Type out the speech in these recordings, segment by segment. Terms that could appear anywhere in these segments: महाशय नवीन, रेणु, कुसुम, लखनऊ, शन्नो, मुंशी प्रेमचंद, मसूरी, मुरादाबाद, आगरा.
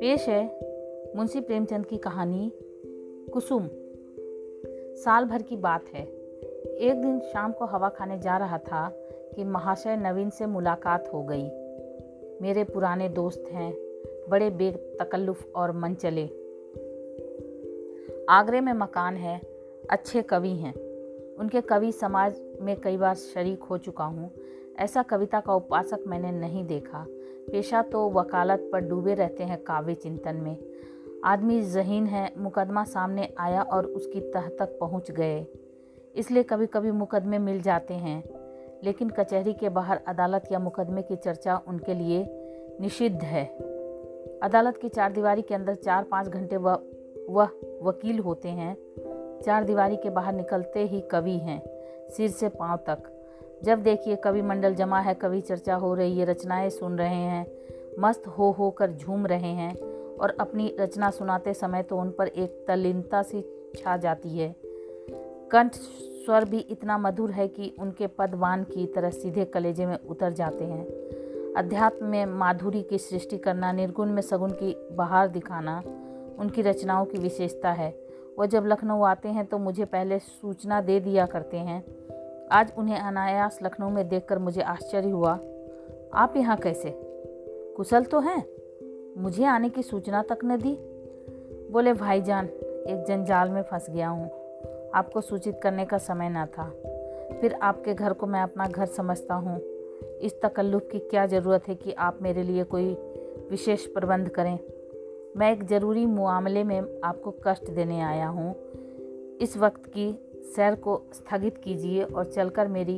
पेश है मुंशी प्रेमचंद की कहानी कुसुम। साल भर की बात है, एक दिन शाम को हवा खाने जा रहा था कि महाशय नवीन से मुलाकात हो गई। मेरे पुराने दोस्त हैं, बड़े बेतकल्लुफ़ और मनचले। आगरे में मकान है, अच्छे कवि हैं। उनके कवि समाज में कई बार शरीक हो चुका हूँ, ऐसा कविता का उपासक मैंने नहीं देखा। पेशा तो वकालत पर डूबे रहते हैं काव्य चिंतन में। आदमी ज़हीन है, मुकदमा सामने आया और उसकी तह तक पहुंच गए, इसलिए कभी कभी मुकदमे मिल जाते हैं। लेकिन कचहरी के बाहर अदालत या मुकदमे की चर्चा उनके लिए निषिद्ध है। अदालत की चारदीवारी के अंदर 4-5 घंटे वह वकील होते हैं। चारदीवारी के बाहर निकलते ही कवि हैं, सिर से पाँव तक। जब देखिए कवि मंडल जमा है, कवि चर्चा हो रही है, रचनाएं सुन रहे हैं, मस्त हो कर झूम रहे हैं। और अपनी रचना सुनाते समय तो उन पर एक तल्लीनता सी छा जाती है। कंठ स्वर भी इतना मधुर है कि उनके पदवान की तरह सीधे कलेजे में उतर जाते हैं। अध्यात्म में माधुरी की सृष्टि करना, निर्गुण में सगुण की बहार दिखाना उनकी रचनाओं की विशेषता है। वह जब लखनऊ आते हैं तो मुझे पहले सूचना दे दिया करते हैं। आज उन्हें अनायास लखनऊ में देखकर मुझे आश्चर्य हुआ। आप यहाँ कैसे, कुशल तो हैं? मुझे आने की सूचना तक न दी। बोले, भाईजान एक जंजाल में फंस गया हूँ, आपको सूचित करने का समय ना था। फिर आपके घर को मैं अपना घर समझता हूँ। इस तकल्लुफ़ की क्या ज़रूरत है कि आप मेरे लिए कोई विशेष प्रबंध करें। मैं एक ज़रूरी मुआमले में आपको कष्ट देने आया हूँ। इस वक्त की सैर को स्थगित कीजिए और चलकर मेरी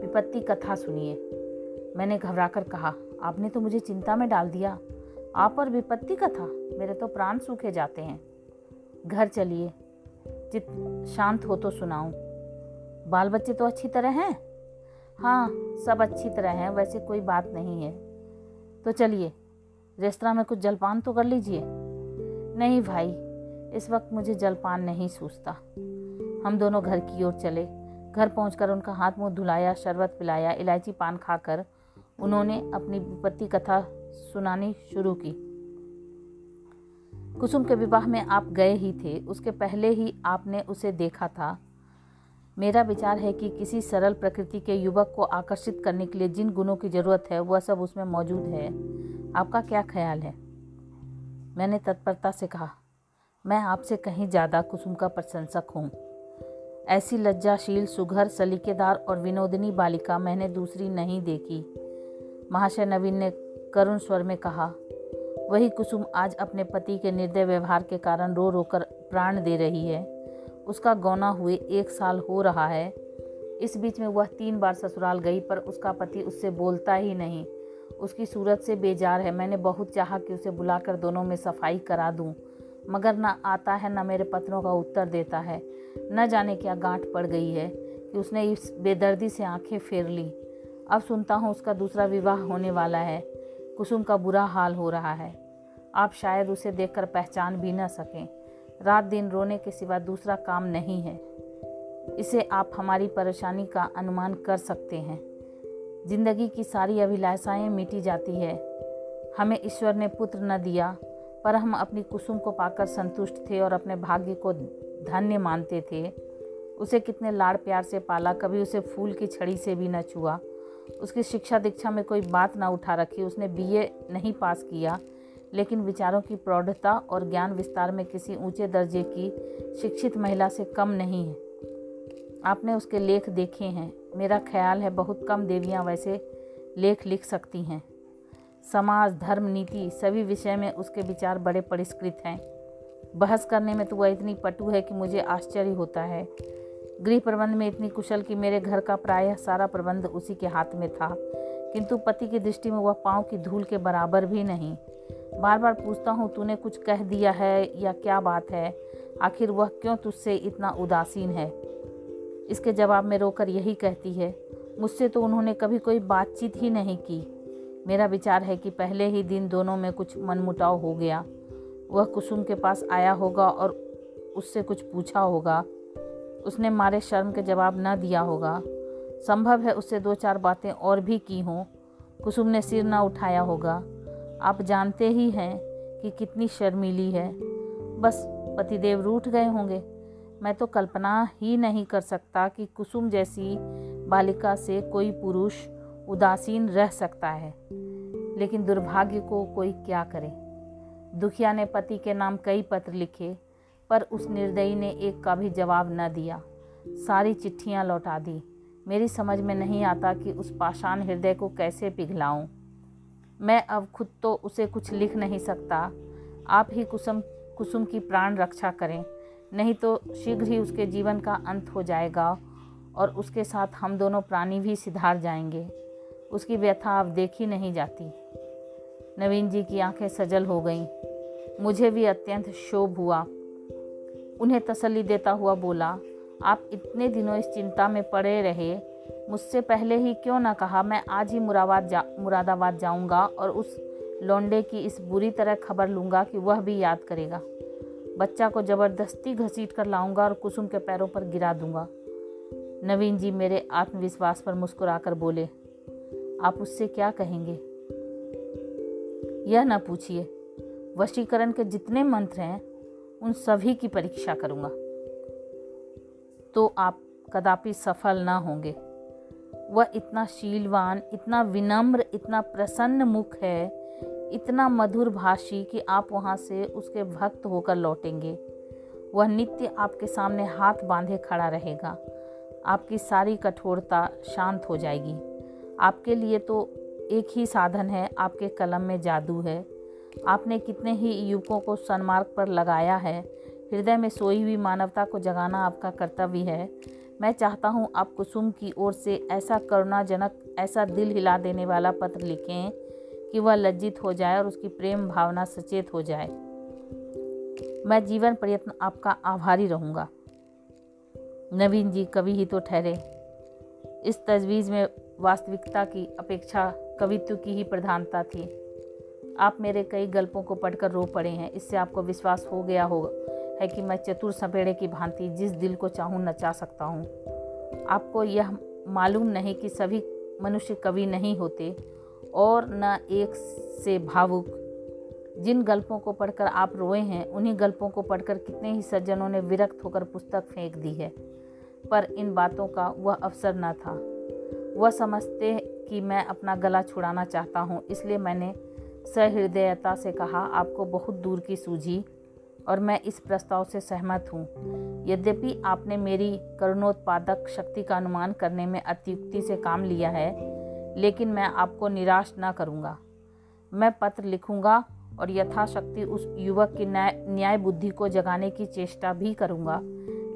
विपत्ति कथा सुनिए। मैंने घबराकर कहा, आपने तो मुझे चिंता में डाल दिया। आप और विपत्ति कथा, मेरे तो प्राण सूखे जाते हैं। घर चलिए, चित शांत हो तो सुनाऊं। बाल बच्चे तो अच्छी तरह हैं? हाँ, सब अच्छी तरह हैं, वैसे कोई बात नहीं है। तो चलिए, रेस्तरां में कुछ जलपान तो कर लीजिए। नहीं भाई, इस वक्त मुझे जलपान नहीं सूझता। हम दोनों घर की ओर चले। घर पहुंचकर उनका हाथ मुंह धुलाया, शरबत पिलाया, इलायची पान खाकर उन्होंने अपनी विपत्ति कथा सुनानी शुरू की। कुसुम के विवाह में आप गए ही थे, उसके पहले ही आपने उसे देखा था। मेरा विचार है कि किसी सरल प्रकृति के युवक को आकर्षित करने के लिए जिन गुणों की जरूरत है वह सब उसमें मौजूद है। आपका क्या ख्याल है? मैंने तत्परता से कहा, मैं आपसे कहीं ज़्यादा कुसुम का प्रशंसक हूँ। ऐसी लज्जाशील, सुघर, सलीकेदार और विनोदनी बालिका मैंने दूसरी नहीं देखी। महाशय नवीन ने करुण स्वर में कहा। वही कुसुम आज अपने पति के निर्दय व्यवहार के कारण रो रोकर प्राण दे रही है। उसका गौना हुए 1 साल हो रहा है। इस बीच में वह 3 बार ससुराल गई, पर उसका पति उससे बोलता ही नहीं। उसकी सूरत से बेजार है। मैंने बहुत चाहा कि उसे बुलाकर दोनों में सफाई करा दूँ, मगर ना आता है, ना मेरे पत्रों का उत्तर देता है। न जाने क्या गांठ पड़ गई है कि उसने इस बेदर्दी से आंखें फेर ली। अब सुनता हूँ उसका दूसरा विवाह होने वाला है। कुसुम का बुरा हाल हो रहा है, आप शायद उसे देखकर पहचान भी न सकें। रात दिन रोने के सिवा दूसरा काम नहीं है। इसे आप हमारी परेशानी का अनुमान कर सकते हैं। जिंदगी की सारी अभिलाषाएँ मिटी जाती है। हमें ईश्वर ने पुत्र न दिया, पर हम अपनी कुसुम को पाकर संतुष्ट थे और अपने भाग्य को धन्य मानते थे। उसे कितने लाड़ प्यार से पाला, कभी उसे फूल की छड़ी से भी न छुआ। उसकी शिक्षा दीक्षा में कोई बात ना उठा रखी। उसने बीए नहीं पास किया, लेकिन विचारों की प्रौढ़ता और ज्ञान विस्तार में किसी ऊंचे दर्जे की शिक्षित महिला से कम नहीं है। आपने उसके लेख देखे हैं। मेरा ख्याल है बहुत कम देवियाँ वैसे लेख लिख सकती हैं। समाज, धर्म, नीति सभी विषय में उसके विचार बड़े परिष्कृत हैं। बहस करने में तो वह इतनी पटु है कि मुझे आश्चर्य होता है। गृह प्रबंध में इतनी कुशल कि मेरे घर का प्रायः सारा प्रबंध उसी के हाथ में था, किंतु पति की दृष्टि में वह पाँव की धूल के बराबर भी नहीं। बार बार पूछता हूँ, तूने कुछ कह दिया है या क्या बात है, आखिर वह क्यों तुझसे इतना उदासीन है? इसके जवाब में रोकर यही कहती है, मुझसे तो उन्होंने कभी कोई बातचीत ही नहीं की। मेरा विचार है कि पहले ही दिन दोनों में कुछ मनमुटाव हो गया। वह कुसुम के पास आया होगा और उससे कुछ पूछा होगा। उसने मारे शर्म के जवाब न दिया होगा। संभव है उससे 2-4 बातें और भी की हों। कुसुम ने सिर ना उठाया होगा। आप जानते ही हैं कि कितनी शर्मीली है। बस पतिदेव रूठ गए होंगे। मैं तो कल्पना ही नहीं कर सकता कि कुसुम जैसी बालिका से कोई पुरुष उदासीन रह सकता है। लेकिन दुर्भाग्य को कोई क्या करे। दुखिया ने पति के नाम कई पत्र लिखे, पर उस निर्दयी ने एक का भी जवाब न दिया। सारी चिट्ठियां लौटा दी। मेरी समझ में नहीं आता कि उस पाषाण हृदय को कैसे पिघलाऊं। मैं अब खुद तो उसे कुछ लिख नहीं सकता। आप ही कुसुम की प्राण रक्षा करें, नहीं तो शीघ्र ही उसके जीवन का अंत हो जाएगा और उसके साथ हम दोनों प्राणी भी सिधार जाएंगे। उसकी व्यथा अब देखी नहीं जाती। नवीन जी की आंखें सजल हो गईं। मुझे भी अत्यंत शोभ हुआ। उन्हें तसल्ली देता हुआ बोला, आप इतने दिनों इस चिंता में पड़े रहे, मुझसे पहले ही क्यों ना कहा। मैं आज ही मुरादाबाद जाऊंगा और उस लौंडे की इस बुरी तरह खबर लूंगा कि वह भी याद करेगा। बच्चा को ज़बरदस्ती घसीट कर लाऊंगा और कुसुम के पैरों पर गिरा दूंगा। नवीन जी मेरे आत्मविश्वास पर मुस्कुराकर बोले, आप उससे क्या कहेंगे? यह ना पूछिए। वशीकरण के जितने मंत्र हैं उन सभी की परीक्षा करूंगा, तो आप कदापि सफल ना होंगे। वह इतना शीलवान, इतना विनम्र, इतना प्रसन्न मुख है, इतना मधुर भाषी कि आप वहाँ से उसके भक्त होकर लौटेंगे। वह नित्य आपके सामने हाथ बांधे खड़ा रहेगा। आपकी सारी कठोरता शांत हो जाएगी। आपके लिए तो एक ही साधन है, आपके कलम में जादू है। आपने कितने ही युवकों को सन्मार्ग पर लगाया है। हृदय में सोई हुई मानवता को जगाना आपका कर्तव्य है। मैं चाहता हूँ आप कुसुम की ओर से ऐसा करुणाजनक, ऐसा दिल हिला देने वाला पत्र लिखें कि वह लज्जित हो जाए और उसकी प्रेम भावना सचेत हो जाए। मैं जीवन पर्यंत आपका आभारी रहूँगा। नवीन जी कवि ही तो ठहरे। इस तजवीज़ में वास्तविकता की अपेक्षा कवित्व की ही प्रधानता थी। आप मेरे कई गल्पों को पढ़कर रो पड़े हैं। इससे आपको विश्वास हो गया होगा है कि मैं चतुर सपेड़े की भांति जिस दिल को चाहूँ नचा सकता हूँ। आपको यह मालूम नहीं कि सभी मनुष्य कवि नहीं होते और न एक से भावुक। जिन गल्पों को पढ़कर आप रोए हैं, उन्हीं गल्पों को पढ़कर कितने ही सज्जनों ने विरक्त होकर पुस्तक फेंक दी है। पर इन बातों का वह अवसर न था। वह समझते कि मैं अपना गला छुड़ाना चाहता हूँ, इसलिए मैंने सहृदयता से कहा, आपको बहुत दूर की सूझी और मैं इस प्रस्ताव से सहमत हूँ। यद्यपि आपने मेरी करुणोत्पादक शक्ति का अनुमान करने में अत्युक्ति से काम लिया है, लेकिन मैं आपको निराश ना करूँगा। मैं पत्र लिखूँगा और यथाशक्ति उस युवक की न्याय बुद्धि को जगाने की चेष्टा भी करूँगा।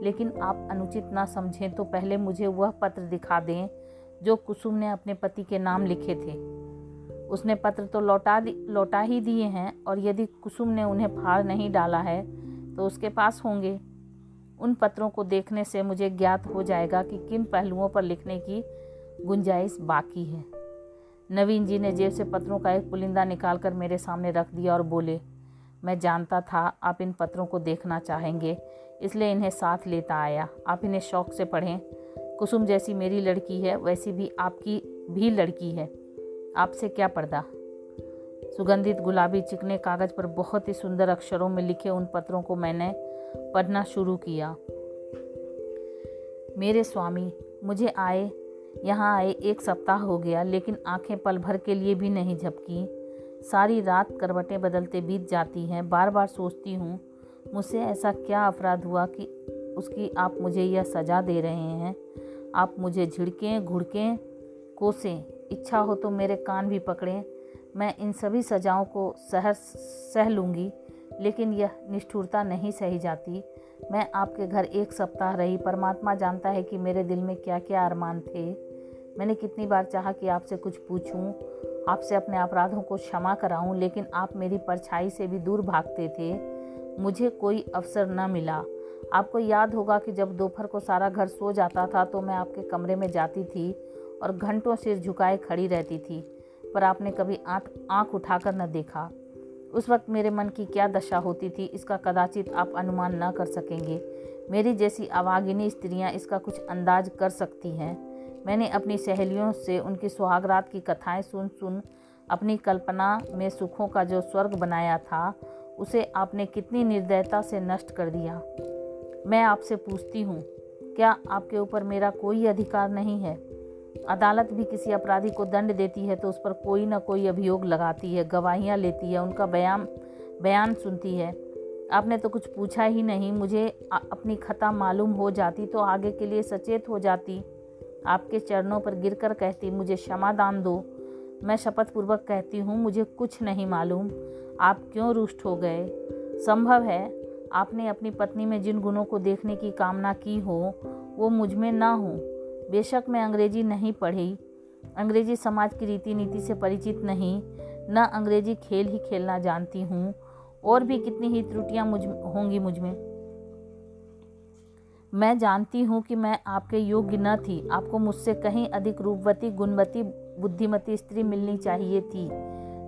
लेकिन आप अनुचित ना समझें तो पहले मुझे वह पत्र दिखा दें जो कुसुम ने अपने पति के नाम लिखे थे। उसने पत्र तो लौटा ही दिए हैं और यदि कुसुम ने उन्हें फाड़ नहीं डाला है तो उसके पास होंगे। उन पत्रों को देखने से मुझे ज्ञात हो जाएगा कि किन पहलुओं पर लिखने की गुंजाइश बाकी है। नवीन जी ने जेब से पत्रों का एक पुलिंदा निकालकर मेरे सामने रख दिया और बोले, मैं जानता था आप इन पत्रों को देखना चाहेंगे, इसलिए इन्हें साथ लेता आया। आप इन्हें शौक से पढ़ें। कुसुम जैसी मेरी लड़की है, वैसी भी आपकी भी लड़की है। आपसे क्या पर्दा। सुगंधित गुलाबी चिकने कागज़ पर बहुत ही सुंदर अक्षरों में लिखे उन पत्रों को मैंने पढ़ना शुरू किया। मेरे स्वामी, मुझे यहाँ आए एक सप्ताह हो गया, लेकिन आंखें पल भर के लिए भी नहीं झपकी। सारी रात करवटें बदलते बीत जाती हैं। बार बार सोचती हूँ, मुझसे ऐसा क्या अपराध हुआ कि उसकी आप मुझे यह सज़ा दे रहे हैं। आप मुझे झिड़कें, घुड़कें, कोसें, इच्छा हो तो मेरे कान भी पकड़ें। मैं इन सभी सजाओं को सह लूँगी, लेकिन यह निष्ठुरता नहीं सही जाती। मैं आपके घर एक सप्ताह रही। परमात्मा जानता है कि मेरे दिल में क्या क्या अरमान थे। मैंने कितनी बार चाहा कि आपसे कुछ पूछूं, आपसे अपने अपराधों को क्षमा कराऊं, लेकिन आप मेरी परछाई से भी दूर भागते थे। मुझे कोई अवसर न मिला। आपको याद होगा कि जब दोपहर को सारा घर सो जाता था तो मैं आपके कमरे में जाती थी और घंटों सिर झुकाए खड़ी रहती थी, पर आपने कभी आँख उठाकर न देखा। उस वक्त मेरे मन की क्या दशा होती थी, इसका कदाचित आप अनुमान न कर सकेंगे। मेरी जैसी आवागिनी स्त्रियां इसका कुछ अंदाज कर सकती हैं, मैंने अपनी सहेलियों से उनकी सुहागरात की कथाएं सुन सुन अपनी कल्पना में सुखों का जो स्वर्ग बनाया था उसे आपने कितनी निर्दयता से नष्ट कर दिया। मैं आपसे पूछती हूँ, क्या आपके ऊपर मेरा कोई अधिकार नहीं है? अदालत भी किसी अपराधी को दंड देती है तो उस पर कोई ना कोई अभियोग लगाती है, गवाहियाँ लेती है, उनका बयान सुनती है। आपने तो कुछ पूछा ही नहीं। मुझे अपनी खता मालूम हो जाती तो आगे के लिए सचेत हो जाती, आपके चरणों पर गिरकर कहती मुझे क्षमा दान दो। मैं शपथपूर्वक कहती हूँ मुझे कुछ नहीं मालूम। आप क्यों रुष्ट हो गए? संभव है आपने अपनी पत्नी में जिन गुणों को देखने की कामना की हो वो मुझ में ना हो। बेशक मैं अंग्रेजी नहीं पढ़ी, अंग्रेजी समाज की रीति नीति से परिचित नहीं, न अंग्रेजी खेल ही खेलना जानती हूँ। और भी कितनी ही त्रुटियाँ मुझ में होंगी। मैं जानती हूँ कि मैं आपके योग्य न थी। आपको मुझसे कहीं अधिक रूपवती, गुणवती, बुद्धिमती स्त्री मिलनी चाहिए थी।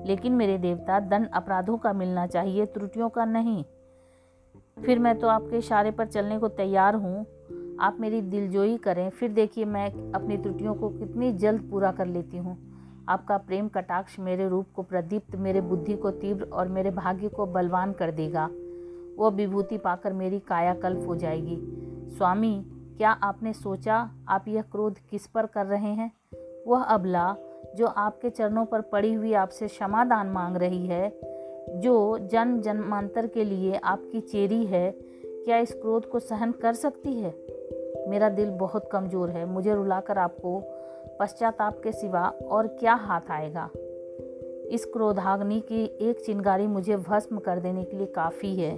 लेकिन मेरे देवता, दंड अपराधों का मिलना चाहिए, त्रुटियों का नहीं। फिर मैं तो आपके इशारे पर चलने को तैयार हूँ, आप मेरी दिलजोई करें। फिर देखिए मैं अपनी त्रुटियों को कितनी जल्द पूरा कर लेती हूँ। आपका प्रेम कटाक्ष मेरे रूप को प्रदीप्त, मेरे बुद्धि को तीव्र और मेरे भाग्य को बलवान कर देगा। वो विभूति पाकर मेरी कायाकल्प हो जाएगी। स्वामी, क्या आपने सोचा आप यह क्रोध किस पर कर रहे हैं? वह अबला जो आपके चरणों पर पड़ी हुई आपसे क्षमा दान मांग रही है, जो जन्म जन्मांतर के लिए आपकी चेरी है, क्या इस क्रोध को सहन कर सकती है? मेरा दिल बहुत कमज़ोर है, मुझे रुलाकर आपको पश्चाताप के सिवा और क्या हाथ आएगा? इस क्रोधाग्नि की एक चिंगारी मुझे भस्म कर देने के लिए काफ़ी है।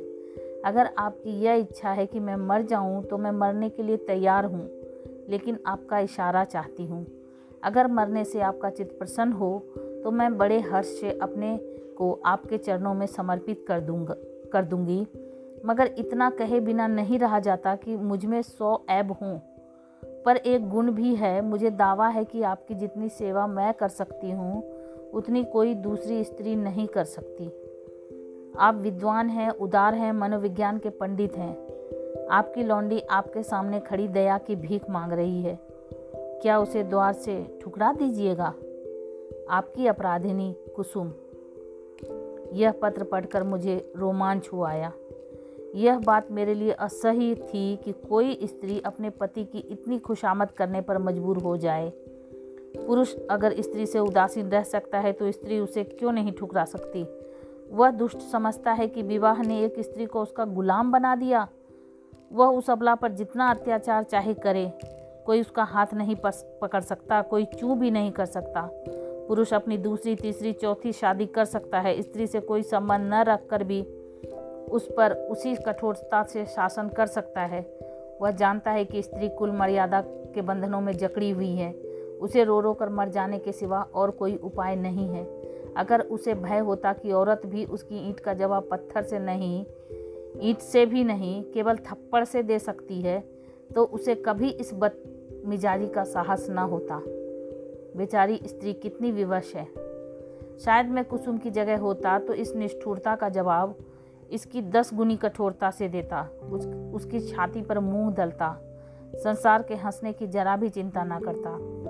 अगर आपकी यह इच्छा है कि मैं मर जाऊं, तो मैं मरने के लिए तैयार हूं, लेकिन आपका इशारा चाहती हूं। अगर मरने से आपका चित्त प्रसन्न हो तो मैं बड़े हर्ष से अपने को आपके चरणों में समर्पित कर दूंगी। मगर इतना कहे बिना नहीं रहा जाता कि मुझ में 100 ऐब हों, पर एक गुण भी है। मुझे दावा है कि आपकी जितनी सेवा मैं कर सकती हूँ उतनी कोई दूसरी स्त्री नहीं कर सकती। आप विद्वान हैं, उदार हैं, मनोविज्ञान के पंडित हैं। आपकी लौंडी आपके सामने खड़ी दया की भीख मांग रही है, क्या उसे द्वार से ठुकरा दीजिएगा? आपकी अपराधिनी कुसुम। यह पत्र पढ़कर मुझे रोमांच हो आया। यह बात मेरे लिए असह्य थी कि कोई स्त्री अपने पति की इतनी खुशामद करने पर मजबूर हो जाए। पुरुष अगर स्त्री से उदासीन रह सकता है तो स्त्री उसे क्यों नहीं ठुकरा सकती? वह दुष्ट समझता है कि विवाह ने एक स्त्री को उसका गुलाम बना दिया। वह उस अबला पर जितना अत्याचार चाहे करे, कोई उसका हाथ नहीं पकड़ सकता, कोई चू भी नहीं कर सकता। पुरुष अपनी दूसरी, तीसरी, चौथी शादी कर सकता है, स्त्री से कोई संबंध न रख कर भी उस पर उसी कठोरता से शासन कर सकता है। वह जानता है कि स्त्री कुल मर्यादा के बंधनों में जकड़ी हुई है, उसे रो रो कर मर जाने के सिवा और कोई उपाय नहीं है। अगर उसे भय होता कि औरत भी उसकी ईंट का जवाब पत्थर से नहीं, ईंट से भी नहीं, केवल थप्पड़ से दे सकती है, तो उसे कभी इस बदमिजाजी का साहस न होता। बेचारी स्त्री कितनी विवश है। शायद मैं कुसुम की जगह होता तो इस निष्ठुरता का जवाब इसकी 10 गुनी कठोरता से देता, उसकी छाती पर मुंह दलता, संसार के हंसने की जरा भी चिंता ना करता।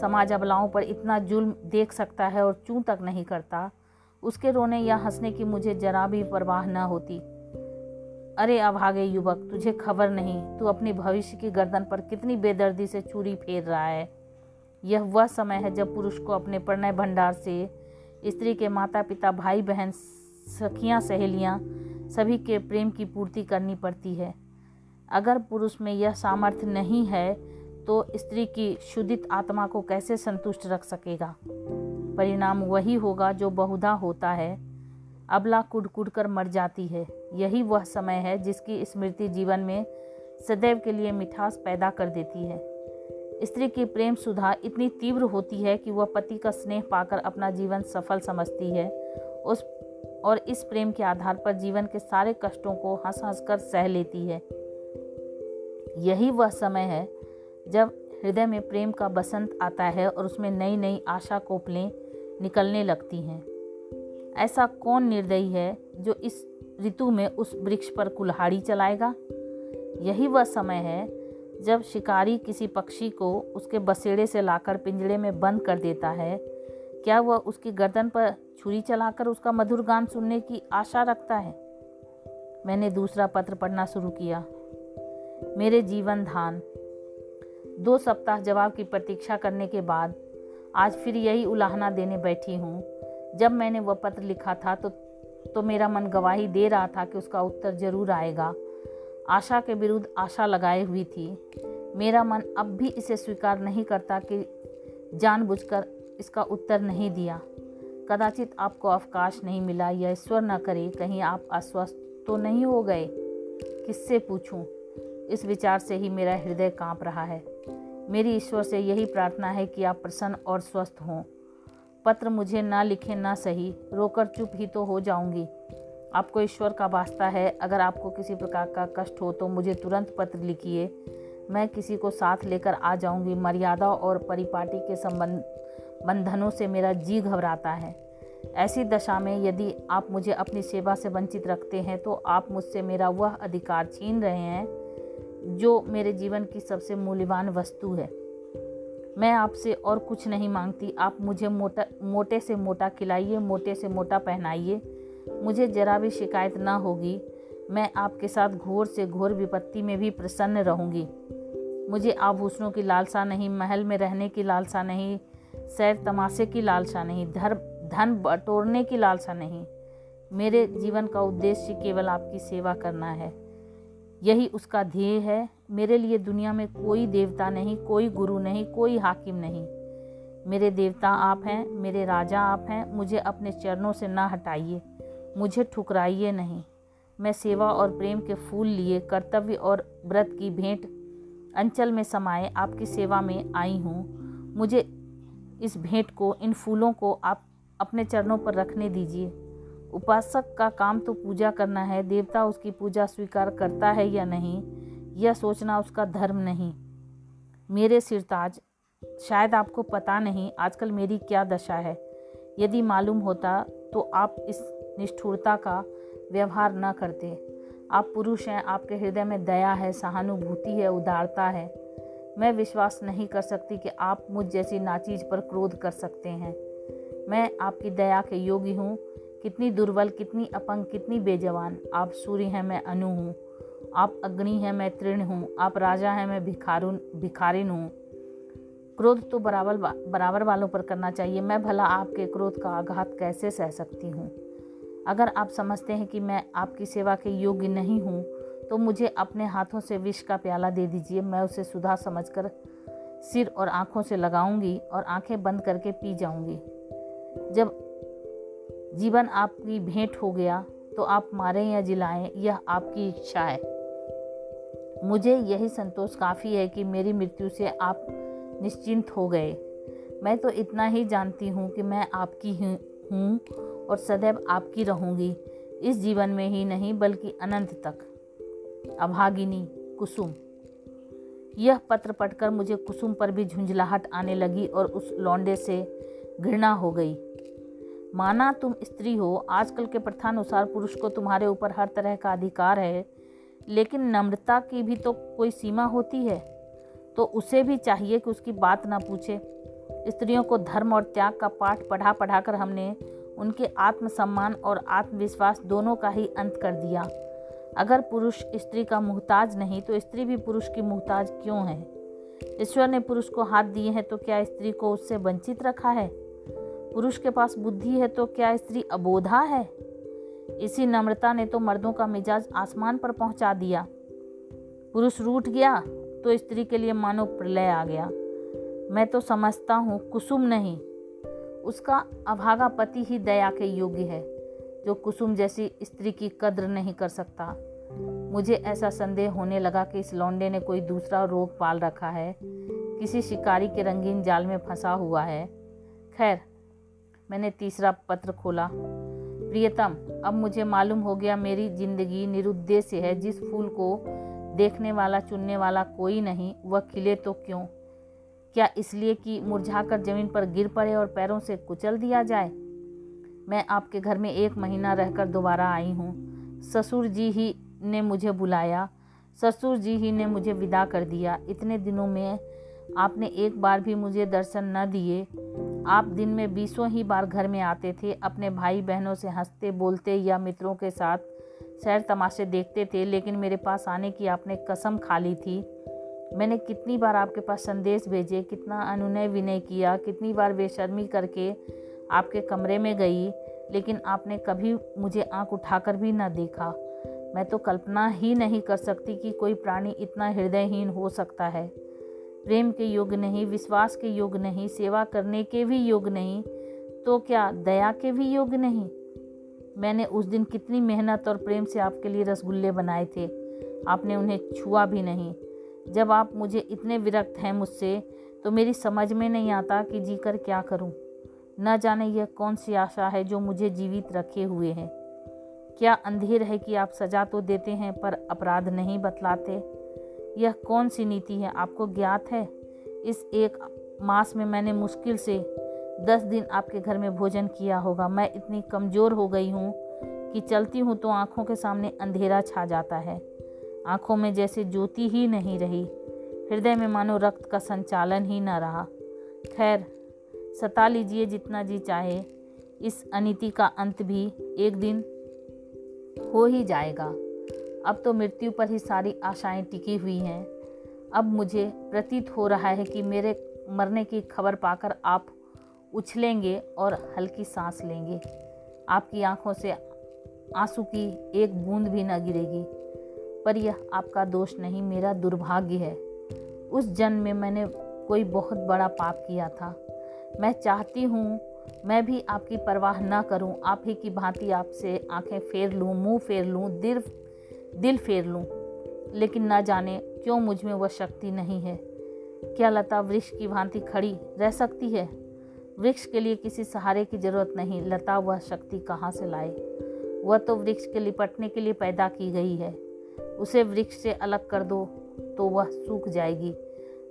समाज अबलाओं पर इतना जुल्म देख सकता है और चूं तक नहीं करता। उसके रोने या हंसने की मुझे जरा भी परवाह न होती। अरे अभागे युवक, तुझे खबर नहीं, तू अपने भविष्य की गर्दन पर कितनी बेदर्दी से छुरी फेर रहा है। यह वह समय है जब पुरुष को अपने प्रणय भंडार से स्त्री के माता पिता, भाई बहन, सखियाँ, सहेलियाँ, सभी के प्रेम की पूर्ति करनी पड़ती है। अगर पुरुष में यह सामर्थ्य नहीं है तो स्त्री की शुद्धित आत्मा को कैसे संतुष्ट रख सकेगा? परिणाम वही होगा जो बहुधा होता है। अबला कुड़-कुड़ कर मर जाती है। यही वह समय है जिसकी स्मृति जीवन में सदैव के लिए मिठास पैदा कर देती है। स्त्री की प्रेम सुधा इतनी तीव्र होती है कि वह पति का स्नेह पाकर अपना जीवन सफल समझती है। उस और इस प्रेम के आधार पर जीवन के सारे कष्टों को हंस हंस कर सह लेती है। यही वह समय है जब हृदय में प्रेम का बसंत आता है और उसमें नई नई आशा कोपलें निकलने लगती हैं। ऐसा कौन निर्दयी है जो इस ऋतु में उस वृक्ष पर कुल्हाड़ी चलाएगा? यही वह समय है जब शिकारी किसी पक्षी को उसके बसेड़े से लाकर पिंजरे में बंद कर देता है, क्या वह उसकी गर्दन पर छुरी चलाकर उसका मधुर गान सुनने की आशा रखता है? मैंने दूसरा पत्र पढ़ना शुरू किया। मेरे जीवन धान, 2 सप्ताह जवाब की प्रतीक्षा करने के बाद आज फिर यही उलाहना देने बैठी हूँ। जब मैंने वह पत्र लिखा था तो मेरा मन गवाही दे रहा था कि उसका उत्तर जरूर आएगा। आशा के विरुद्ध आशा लगाए हुई थी। मेरा मन अब भी इसे स्वीकार नहीं करता कि जानबूझकर इसका उत्तर नहीं दिया। कदाचित आपको अवकाश नहीं मिला या ईश्वर न करे कहीं आप अस्वस्थ तो नहीं हो गए। किससे पूछूं? इस विचार से ही मेरा हृदय कांप रहा है। मेरी ईश्वर से यही प्रार्थना है कि आप प्रसन्न और स्वस्थ हों। पत्र मुझे ना लिखे ना सही, रोकर चुप ही तो हो जाऊंगी। आपको ईश्वर का वास्ता है, अगर आपको किसी प्रकार का कष्ट हो तो मुझे तुरंत पत्र लिखिए। मैं किसी को साथ लेकर आ जाऊंगी। मर्यादा और परिपाटी के संबंध बंधनों से मेरा जी घबराता है। ऐसी दशा में यदि आप मुझे अपनी सेवा से वंचित रखते हैं तो आप मुझसे मेरा वह अधिकार छीन रहे हैं जो मेरे जीवन की सबसे मूल्यवान वस्तु है। मैं आपसे और कुछ नहीं मांगती। आप मुझे मोटे से मोटा खिलाइए, मोटे से मोटा पहनाइए, मुझे जरा भी शिकायत ना होगी। मैं आपके साथ घोर से घोर विपत्ति में भी प्रसन्न रहूँगी। मुझे आभूषणों की लालसा नहीं, महल में रहने की लालसा नहीं, सैर तमाशे की लालसा नहीं, धन बटोरने की लालसा नहीं। मेरे जीवन का उद्देश्य केवल आपकी सेवा करना है, यही उसका ध्येय है। मेरे लिए दुनिया में कोई देवता नहीं, कोई गुरु नहीं, कोई हाकिम नहीं। मेरे देवता आप हैं, मेरे राजा आप हैं। मुझे अपने चरणों से ना हटाइए, मुझे ठुकराइए नहीं। मैं सेवा और प्रेम के फूल लिए कर्तव्य और व्रत की भेंट अंचल में समाये आपकी सेवा में आई हूँ। मुझे इस भेंट को, इन फूलों को आप अपने चरणों पर रखने दीजिए। उपासक का काम तो पूजा करना है, देवता उसकी पूजा स्वीकार करता है या नहीं यह सोचना उसका धर्म नहीं। मेरे सिरताज, शायद आपको पता नहीं आजकल मेरी क्या दशा है। यदि मालूम होता तो आप इस निष्ठुरता का व्यवहार न करते। आप पुरुष हैं, आपके हृदय में दया है, सहानुभूति है, उदारता है। मैं विश्वास नहीं कर सकती कि आप मुझ जैसी नाचीज पर क्रोध कर सकते हैं। मैं आपकी दया के योगी हूँ। कितनी दुर्बल, कितनी अपंग, कितनी बेजवान। आप सूर्य हैं, मैं अनु हूँ। आप अग्नि हैं, मैं तृण हूँ। आप राजा हैं, मैं भिखारिन हूँ। क्रोध तो बराबर वालों पर करना चाहिए। मैं भला आपके क्रोध का आघात कैसे सह सकती हूँ? अगर आप समझते हैं कि मैं आपकी सेवा के योग्य नहीं हूँ तो मुझे अपने हाथों से विष का प्याला दे दीजिए। मैं उसे सुधा समझकर सिर और आँखों से लगाऊंगी और आँखें बंद करके पी जाऊंगी। जब जीवन आपकी भेंट हो गया तो आप मारें या जिलाएं, यह आपकी इच्छा है। मुझे यही संतोष काफ़ी है कि मेरी मृत्यु से आप निश्चिंत हो गए। मैं तो इतना ही जानती हूँ कि मैं आपकी हूँ और सदैव आपकी रहूँगी, इस जीवन में ही नहीं बल्कि अनंत तक। अभागिनी कुसुम। यह पत्र पढ़कर मुझे कुसुम पर भी झुंझलाहट आने लगी और उस लौंडे से घृणा हो गई। माना तुम स्त्री हो, आजकल के प्रथानुसार पुरुष को तुम्हारे ऊपर हर तरह का अधिकार है, लेकिन नम्रता की भी तो कोई सीमा होती है। तो उसे भी चाहिए कि उसकी बात ना पूछे। स्त्रियों को धर्म और त्याग का पाठ पढ़ा पढ़ा कर हमने उनके आत्मसम्मान और आत्मविश्वास दोनों का ही अंत कर दिया। अगर पुरुष स्त्री का मुहताज नहीं तो स्त्री भी पुरुष की मुहताज क्यों है? ईश्वर ने पुरुष को हाथ दिए हैं तो क्या स्त्री को उससे वंचित रखा है? पुरुष के पास बुद्धि है तो क्या स्त्री अबोधा है? इसी नम्रता ने तो मर्दों का मिजाज आसमान पर पहुंचा दिया। पुरुष रूठ गया तो स्त्री के लिए मानो प्रलय आ गया। मैं तो समझता हूँ कुसुम नहीं, उसका अभागा पति ही दया के योग्य है जो कुसुम जैसी स्त्री की कद्र नहीं कर सकता। मुझे ऐसा संदेह होने लगा कि इस लौंडे ने कोई दूसरा रोग पाल रखा है, किसी शिकारी के रंगीन जाल में फंसा हुआ है। खैर, मैंने तीसरा पत्र खोला। प्रियतम, अब मुझे मालूम हो गया मेरी जिंदगी निरुद्देश्य है। जिस फूल को देखने वाला चुनने वाला कोई नहीं, वह खिले तो क्यों? क्या इसलिए कि मुरझाकर जमीन पर गिर पड़े और पैरों से कुचल दिया जाए? मैं आपके घर में 1 महीना रहकर दोबारा आई हूँ। ससुर जी ही ने मुझे बुलाया। ससुर जी ही ने मुझे विदा कर दिया। इतने दिनों में आपने एक बार भी मुझे दर्शन न दिए। आप दिन में 20 ही बार घर में आते थे, अपने भाई बहनों से हंसते बोलते या मित्रों के साथ सैर तमाशे देखते थे, लेकिन मेरे पास आने की आपने कसम खा ली थी। मैंने कितनी बार आपके पास संदेश भेजे, कितना अनुनय विनय किया, कितनी बार बेशर्मी करके आपके कमरे में गई, लेकिन आपने कभी मुझे आंख उठाकर भी ना देखा। मैं तो कल्पना ही नहीं कर सकती कि कोई प्राणी इतना हृदयहीन हो सकता है। प्रेम के योग्य नहीं, विश्वास के योग्य नहीं, सेवा करने के भी योग्य नहीं, तो क्या दया के भी योग्य नहीं। मैंने उस दिन कितनी मेहनत और प्रेम से आपके लिए रसगुल्ले बनाए थे, आपने उन्हें छुआ भी नहीं। जब आप मुझे इतने विरक्त हैं मुझसे, तो मेरी समझ में नहीं आता कि जीकर क्या करूं। न जाने यह कौन सी आशा है जो मुझे जीवित रखे हुए है। क्या अंधेर है कि आप सजा तो देते हैं पर अपराध नहीं बतलाते। यह कौन सी नीति है, आपको ज्ञात है। इस एक मास में मैंने मुश्किल से 10 दिन आपके घर में भोजन किया होगा। मैं इतनी कमज़ोर हो गई हूँ कि चलती हूँ तो आँखों के सामने अंधेरा छा जाता है। आँखों में जैसे ज्योति ही नहीं रही, हृदय में मानो रक्त का संचालन ही न रहा। खैर, सता लीजिए जितना जी चाहे, इस अनीति का अंत भी एक दिन हो ही जाएगा। अब तो मृत्यु पर ही सारी आशाएं टिकी हुई हैं। अब मुझे प्रतीत हो रहा है कि मेरे मरने की खबर पाकर आप उछलेंगे और हल्की सांस लेंगे। आपकी आंखों से आंसू की एक बूंद भी न गिरेगी, पर यह आपका दोष नहीं, मेरा दुर्भाग्य है। उस जन्म में मैंने कोई बहुत बड़ा पाप किया था। मैं चाहती हूँ मैं भी आपकी परवाह ना करूं, आप ही की भांति आपसे आंखें फेर लूं, मुंह फेर लूं, दिल फेर लूं, लेकिन ना जाने क्यों मुझ में वह शक्ति नहीं है। क्या लता वृक्ष की भांति खड़ी रह सकती है? वृक्ष के लिए किसी सहारे की जरूरत नहीं। लता वह शक्ति कहाँ से लाए? वह तो वृक्ष के लिपटने के लिए पैदा की गई है। उसे वृक्ष से अलग कर दो तो वह सूख जाएगी।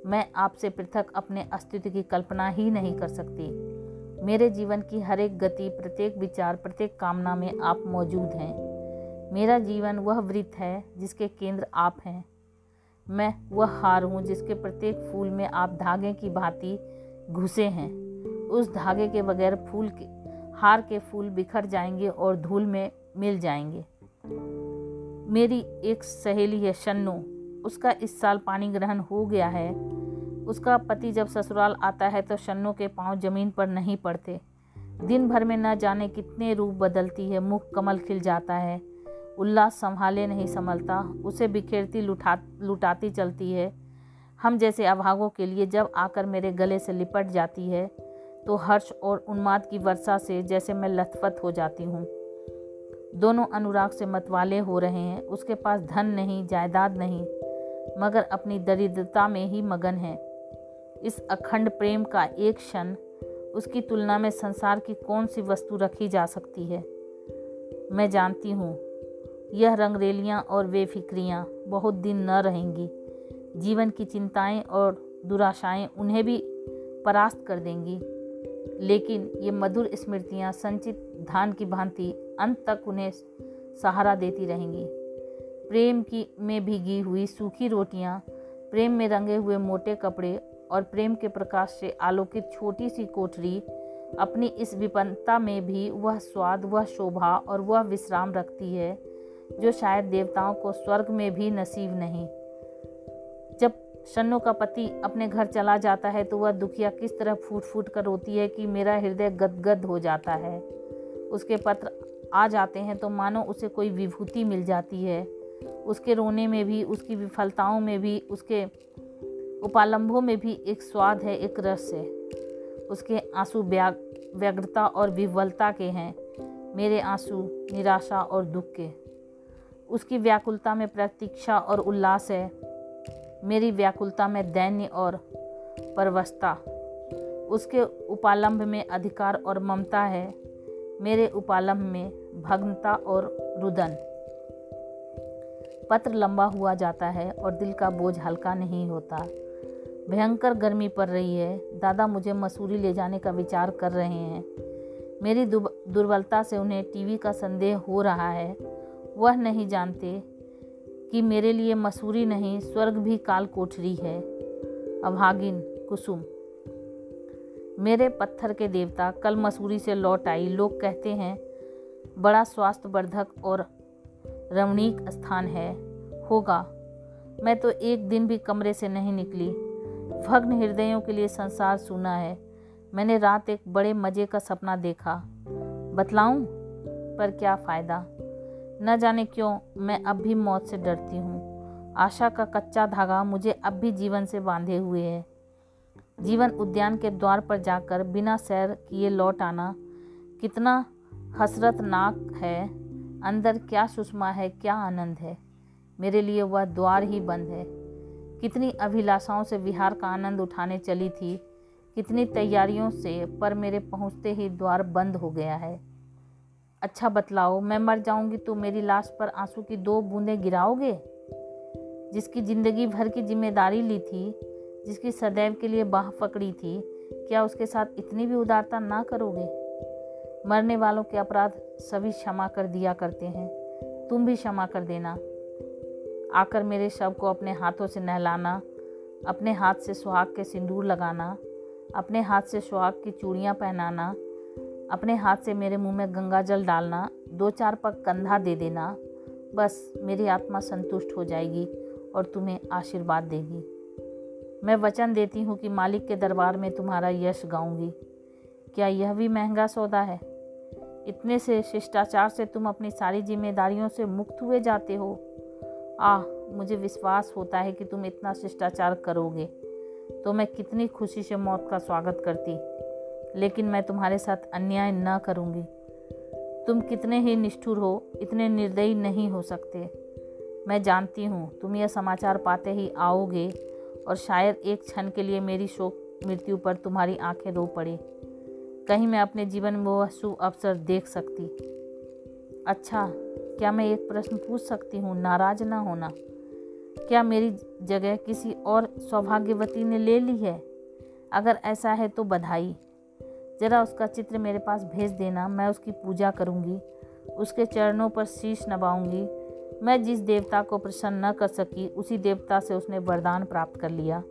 मैं आपसे पृथक अपने अस्तित्व की कल्पना ही नहीं कर सकती। मेरे जीवन की हर एक गति, प्रत्येक विचार, प्रत्येक कामना में आप मौजूद हैं। मेरा जीवन वह वृत्त है जिसके केंद्र आप हैं। मैं वह हार हूँ जिसके प्रत्येक फूल में आप धागे की भांति घुसे हैं। उस धागे के बगैर फूल के हार के फूल बिखर जाएंगे और धूल में मिल जाएंगे। मेरी एक सहेली है शन्नो, उसका इस साल पानी ग्रहण हो गया है। उसका पति जब ससुराल आता है तो शन्नो के पांव जमीन पर नहीं पड़ते। दिन भर में न जाने कितने रूप बदलती है, मुख कमल खिल जाता है, उल्लास संभाले नहीं संभलता, उसे बिखेरती लुटाती चलती है। हम जैसे अभागों के लिए जब आकर मेरे गले से लिपट जाती है तो हर्ष और उन्माद की वर्षा से जैसे मैं लथपथ हो जाती हूँ। दोनों अनुराग से मतवाले हो रहे हैं। उसके पास धन नहीं, जायदाद नहीं, मगर अपनी दरिद्रता में ही मगन है। इस अखंड प्रेम का एक क्षण उसकी तुलना में संसार की कौन सी वस्तु रखी जा सकती है। मैं जानती हूँ यह रंगरेलियाँ और बेफिक्रियाँ बहुत दिन न रहेंगी। जीवन की चिंताएं और दुराशाएं उन्हें भी परास्त कर देंगी, लेकिन ये मधुर स्मृतियाँ संचित धान की भांति अंत तक उन्हें सहारा देती रहेंगी। प्रेम की में भीगी हुई सूखी रोटियाँ, प्रेम में रंगे हुए मोटे कपड़े और प्रेम के प्रकाश से आलोकित छोटी सी कोठरी, अपनी इस विपन्नता में भी वह स्वाद, वह शोभा और वह विश्राम रखती है जो शायद देवताओं को स्वर्ग में भी नसीब नहीं। जब शन्नो का पति अपने घर चला जाता है तो वह दुखिया किस तरह फूट फूट कर रोती है कि मेरा हृदय गदगद हो जाता है। उसके पत्र आ जाते हैं तो मानो उसे कोई विभूति मिल जाती है। उसके रोने में भी, उसकी विफलताओं में भी, उसके उपालंबों में भी एक स्वाद है, एक रस है। उसके आंसू व्यग्रता और विवलता के हैं, मेरे आंसू निराशा और दुख के। उसकी व्याकुलता में प्रतीक्षा और उल्लास है, मेरी व्याकुलता में दैन्य और परवशता। उसके उपालंब में अधिकार और ममता है, मेरे उपालंब में भग्नता और रुदन। पत्र लंबा हुआ जाता है और दिल का बोझ हल्का नहीं होता। भयंकर गर्मी पड़ रही है। दादा मुझे मसूरी ले जाने का विचार कर रहे हैं। मेरी दुर्बलता से उन्हें टीवी का संदेह हो रहा है। वह नहीं जानते कि मेरे लिए मसूरी नहीं स्वर्ग भी काल कोठरी है। अभागिन कुसुम, मेरे पत्थर के देवता कल मसूरी से लौट आई। लोग कहते हैं बड़ा स्वास्थ्यवर्धक और रमणीक स्थान है। होगा, मैं तो एक दिन भी कमरे से नहीं निकली। भग्न हृदयों के लिए संसार सुना है। मैंने रात एक बड़े मज़े का सपना देखा, बतलाऊं? पर क्या फ़ायदा। न जाने क्यों मैं अब भी मौत से डरती हूँ। आशा का कच्चा धागा मुझे अब भी जीवन से बांधे हुए है। जीवन उद्यान के द्वार पर जाकर बिना सैर किए लौट आना कितना हसरतनाक है। अंदर क्या सुषमा है, क्या आनंद है। मेरे लिए वह द्वार ही बंद है। कितनी अभिलाषाओं से विहार का आनंद उठाने चली थी, कितनी तैयारियों से, पर मेरे पहुंचते ही द्वार बंद हो गया है। अच्छा बतलाओ, मैं मर जाऊंगी तो मेरी लाश पर आंसू की दो बूंदें गिराओगे? जिसकी जिंदगी भर की जिम्मेदारी ली थी, जिसकी सदैव के लिए बाह पकड़ी थी, क्या उसके साथ इतनी भी उदारता ना करोगे? मरने वालों के अपराध सभी क्षमा कर दिया करते हैं, तुम भी क्षमा कर देना। आकर मेरे शव को अपने हाथों से नहलाना, अपने हाथ से सुहाग के सिंदूर लगाना, अपने हाथ से सुहाग की चूड़ियाँ पहनाना, अपने हाथ से मेरे मुंह में गंगा जल डालना, दो चार पग कंधा दे देना, बस मेरी आत्मा संतुष्ट हो जाएगी और तुम्हें आशीर्वाद देगी। मैं वचन देती हूँ कि मालिक के दरबार में तुम्हारा यश गाऊंगी। क्या यह भी महंगा सौदा है? इतने से शिष्टाचार से तुम अपनी सारी जिम्मेदारियों से मुक्त हुए जाते हो। आह, मुझे विश्वास होता है कि तुम इतना शिष्टाचार करोगे तो मैं कितनी खुशी से मौत का स्वागत करती, लेकिन मैं तुम्हारे साथ अन्याय न करूँगी। तुम कितने ही निष्ठुर हो, इतने निर्दयी नहीं हो सकते। मैं जानती हूँ तुम यह समाचार पाते ही आओगे और शायद एक क्षण के लिए मेरी शोक मृत्यु पर तुम्हारी आंखें रो पड़े। कहीं मैं अपने जीवन में वह शुभ अवसर देख सकती। अच्छा, क्या मैं एक प्रश्न पूछ सकती हूँ? नाराज ना होना। क्या मेरी जगह किसी और सौभाग्यवती ने ले ली है? अगर ऐसा है तो बधाई। जरा उसका चित्र मेरे पास भेज देना। मैं उसकी पूजा करूँगी, उसके चरणों पर शीश नवाऊँगी। मैं जिस देवता को प्रसन्न न कर सकी, उसी देवता से उसने वरदान प्राप्त कर लिया।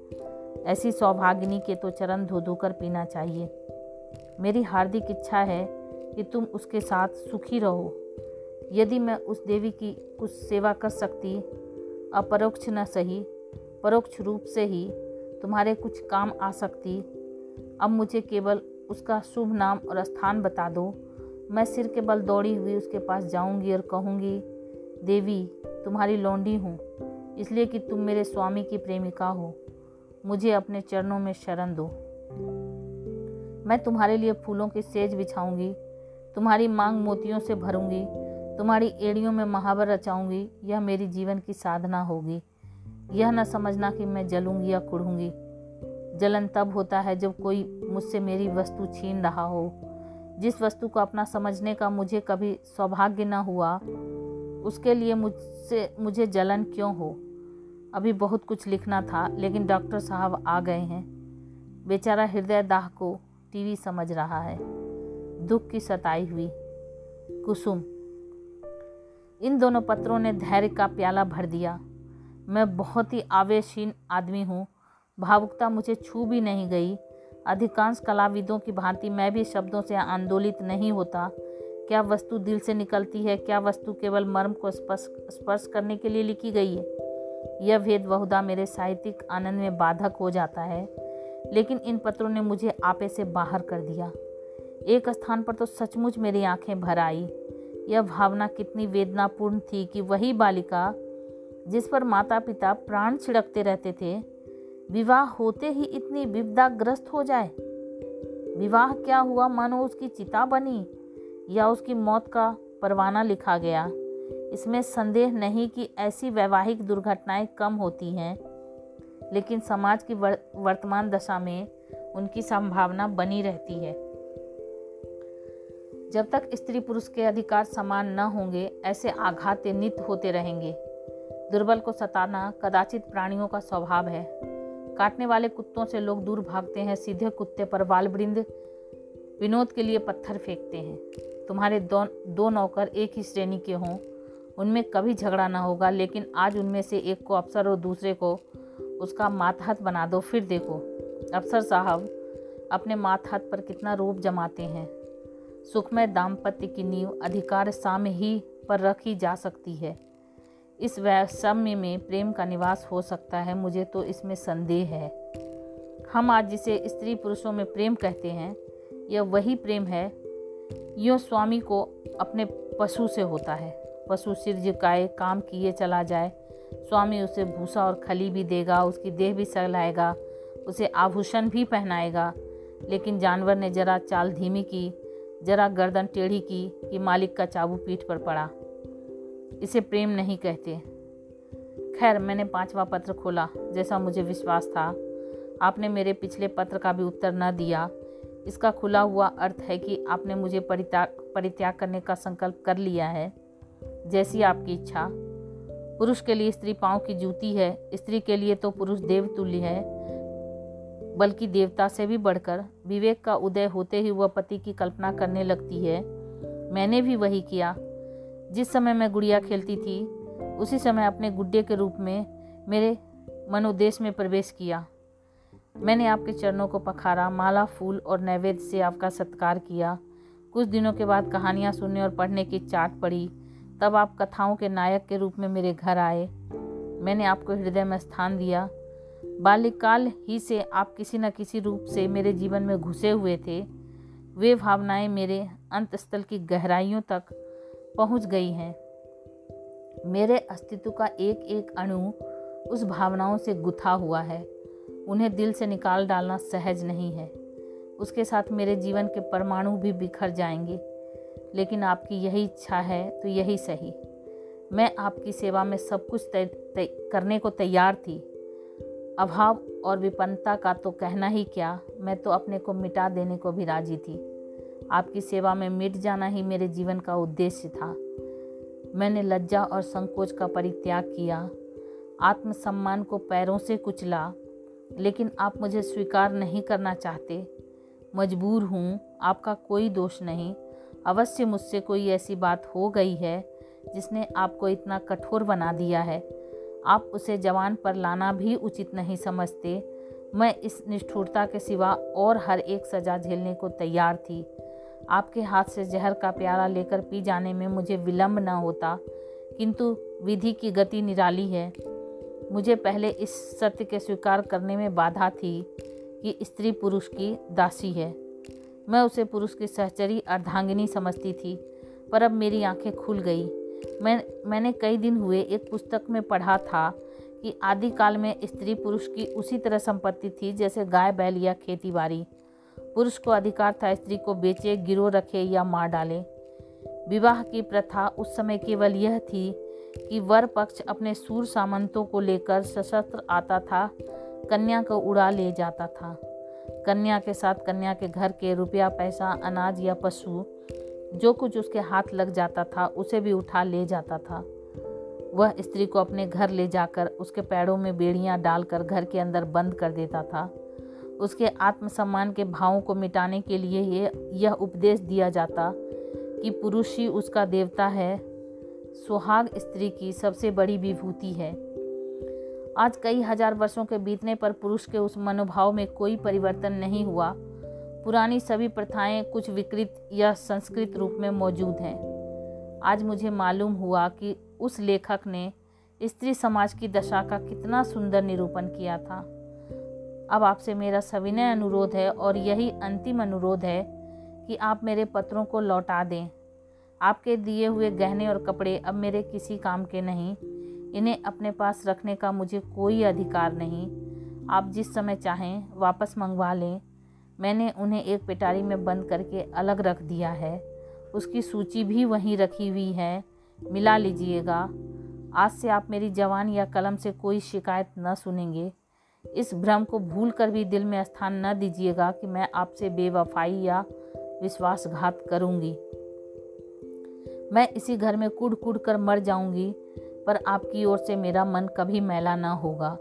ऐसी सौभागिनी के तो चरण धो धोकर पीना चाहिए। मेरी हार्दिक इच्छा है कि तुम उसके साथ सुखी रहो। यदि मैं उस देवी की कुछ सेवा कर सकती, अपरोक्ष न सही, परोक्ष रूप से ही तुम्हारे कुछ काम आ सकती। अब मुझे केवल उसका शुभ नाम और स्थान बता दो। मैं सिर के बल दौड़ी हुई उसके पास जाऊंगी और कहूंगी, देवी, तुम्हारी लौंडी हूँ, इसलिए कि तुम मेरे स्वामी की प्रेमिका हो। मुझे अपने चरणों में शरण दो। मैं तुम्हारे लिए फूलों की सेज बिछाऊंगी, तुम्हारी मांग मोतियों से भरूंगी, तुम्हारी एड़ियों में महावर रचाऊंगी। यह मेरी जीवन की साधना होगी। यह न समझना कि मैं जलूंगी या कुढ़ूंगी। जलन तब होता है जब कोई मुझसे मेरी वस्तु छीन रहा हो। जिस वस्तु को अपना समझने का मुझे कभी सौभाग्य न हुआ, उसके लिए मुझे जलन क्यों हो। अभी बहुत कुछ लिखना था, लेकिन डॉक्टर साहब आ गए हैं। बेचारा हृदय दाह को टीवी समझ रहा है। दुख की सताई हुई कुसुम। इन दोनों पत्रों ने धैर्य का प्याला भर दिया। मैं बहुत ही आवेशहीन आदमी हूँ। भावुकता मुझे छू भी नहीं गई। अधिकांश कलाविदों की भांति मैं भी शब्दों से आंदोलित नहीं होता। क्या वस्तु दिल से निकलती है, क्या वस्तु केवल मर्म को स्पर्श करने के लिए लिखी गई है, यह भेद बहुधा मेरे साहित्यिक आनंद में बाधक हो जाता है। लेकिन इन पत्रों ने मुझे आपे से बाहर कर दिया। एक स्थान पर तो सचमुच मेरी आंखें भर आई। यह भावना कितनी वेदनापूर्ण थी कि वही बालिका जिस पर माता पिता प्राण छिड़कते रहते थे, विवाह होते ही इतनी विपदाग्रस्त हो जाए। विवाह क्या हुआ मानो उसकी चिता बनी या उसकी मौत का परवाना लिखा गया। इसमें संदेह नहीं कि ऐसी वैवाहिक दुर्घटनाएं कम होती हैं, लेकिन समाज की वर्तमान दशा में उनकी संभावना बनी रहती है। जब तक स्त्री पुरुष के अधिकार समान न होंगे, ऐसे आघात नित्य होते रहेंगे। दुर्बल को सताना कदाचित प्राणियों का स्वभाव है। काटने वाले कुत्तों से लोग दूर भागते हैं, सीधे कुत्ते पर बालवृंद विनोद के लिए पत्थर फेंकते हैं। तुम्हारे दो नौकर एक ही श्रेणी के हों उनमें कभी झगड़ा ना होगा, लेकिन आज उनमें से एक को अफसर और दूसरे को उसका मातहत बना दो, फिर देखो अफसर साहब अपने मातहत पर कितना रूप जमाते हैं। सुखमय दाम्पत्य की नींव अधिकार साम्य ही पर रखी जा सकती है। इस वैषम्य में प्रेम का निवास हो सकता है, मुझे तो इसमें संदेह है। हम आज जिसे स्त्री पुरुषों में प्रेम कहते हैं, यह वही प्रेम है यो स्वामी को अपने पशु से होता है। पशु सिर झुकाए काम किए चला जाए, स्वामी उसे भूसा और खली भी देगा, उसकी देह भी सहलाएगा, उसे आभूषण भी पहनाएगा, लेकिन जानवर ने जरा चाल धीमी की, जरा गर्दन टेढ़ी की कि मालिक का चाबू पीठ पर पड़ा। इसे प्रेम नहीं कहते। खैर, मैंने 5वां पत्र खोला। जैसा मुझे विश्वास था, आपने मेरे पिछले पत्र का भी उत्तर न दिया। इसका खुला हुआ अर्थ है कि आपने मुझे परित्याग करने का संकल्प कर लिया है, जैसी आपकी इच्छा। पुरुष के लिए स्त्री पाँव की जूती है, स्त्री के लिए तो पुरुष देवतुल्य है, बल्कि देवता से भी बढ़कर। विवेक का उदय होते ही वह पति की कल्पना करने लगती है। मैंने भी वही किया। जिस समय मैं गुड़िया खेलती थी, उसी समय अपने गुड्डे के रूप में मेरे मनोदेश में प्रवेश किया। मैंने आपके चरणों को पखारा, माला फूल और नैवेद्य से आपका सत्कार किया। कुछ दिनों के बाद कहानियाँ सुनने और पढ़ने की चाट पड़ी। तब आप कथाओं के नायक के रूप में मेरे घर आए। मैंने आपको हृदय में स्थान दिया। बाल्यकाल ही से आप किसी न किसी रूप से मेरे जीवन में घुसे हुए थे। वे भावनाएं मेरे अंतस्थल की गहराइयों तक पहुंच गई हैं। मेरे अस्तित्व का एक एक अणु उस भावनाओं से गुथा हुआ है। उन्हें दिल से निकाल डालना सहज नहीं है। उसके साथ मेरे जीवन के परमाणु भी बिखर जाएंगे, लेकिन आपकी यही इच्छा है तो यही सही। मैं आपकी सेवा में सब कुछ करने को तैयार थी। अभाव और विपन्नता का तो कहना ही क्या, मैं तो अपने को मिटा देने को भी राजी थी। आपकी सेवा में मिट जाना ही मेरे जीवन का उद्देश्य था। मैंने लज्जा और संकोच का परित्याग किया, आत्मसम्मान को पैरों से कुचला, लेकिन आप मुझे स्वीकार नहीं करना चाहते। मजबूर हूँ। आपका कोई दोष नहीं। अवश्य मुझसे कोई ऐसी बात हो गई है जिसने आपको इतना कठोर बना दिया है। आप उसे जवान पर लाना भी उचित नहीं समझते। मैं इस निष्ठुरता के सिवा और हर एक सजा झेलने को तैयार थी। आपके हाथ से जहर का प्याला लेकर पी जाने में मुझे विलंब न होता, किंतु विधि की गति निराली है। मुझे पहले इस सत्य के स्वीकार करने में बाधा थी कि स्त्री पुरुष की दासी है। मैं उसे पुरुष की सहचरी अर्धांगिनी समझती थी, पर अब मेरी आंखें खुल गई। मैंने कई दिन हुए एक पुस्तक में पढ़ा था कि आदिकाल में स्त्री पुरुष की उसी तरह संपत्ति थी जैसे गाय बैल या खेती बाड़ी। पुरुष को अधिकार था स्त्री को बेचे, गिरो रखे या मार डाले। विवाह की प्रथा उस समय केवल यह थी कि वर पक्ष अपने सूर सामंतों को लेकर सशस्त्र आता था, कन्या को उड़ा ले जाता था। कन्या के साथ कन्या के घर के रुपया पैसा, अनाज या पशु, जो कुछ उसके हाथ लग जाता था उसे भी उठा ले जाता था। वह स्त्री को अपने घर ले जाकर उसके पैरों में बेड़ियां डालकर घर के अंदर बंद कर देता था। उसके आत्मसम्मान के भावों को मिटाने के लिए यह उपदेश दिया जाता कि पुरुष ही उसका देवता है। सुहाग स्त्री की सबसे बड़ी विभूति है। आज कई हजार वर्षों के बीतने पर पुरुष के उस मनोभाव में कोई परिवर्तन नहीं हुआ। पुरानी सभी प्रथाएं कुछ विकृत या संस्कृत रूप में मौजूद हैं। आज मुझे मालूम हुआ कि उस लेखक ने स्त्री समाज की दशा का कितना सुंदर निरूपण किया था। अब आपसे मेरा सविनय अनुरोध है और यही अंतिम अनुरोध है कि आप मेरे पत्रों को लौटा दें। आपके दिए हुए गहने और कपड़े अब मेरे किसी काम के नहीं। इन्हें अपने पास रखने का मुझे कोई अधिकार नहीं। आप जिस समय चाहें वापस मंगवा लें। मैंने उन्हें एक पिटारी में बंद करके अलग रख दिया है। उसकी सूची भी वहीं रखी हुई है, मिला लीजिएगा। आज से आप मेरी जवान या कलम से कोई शिकायत न सुनेंगे। इस भ्रम को भूल कर भी दिल में स्थान न दीजिएगा कि मैं आपसे बेवफाई या विश्वासघात करूँगी। मैं इसी घर में कुड़ कुड़ कर मर जाऊँगी, पर आपकी ओर से मेरा मन कभी मैला ना होगा।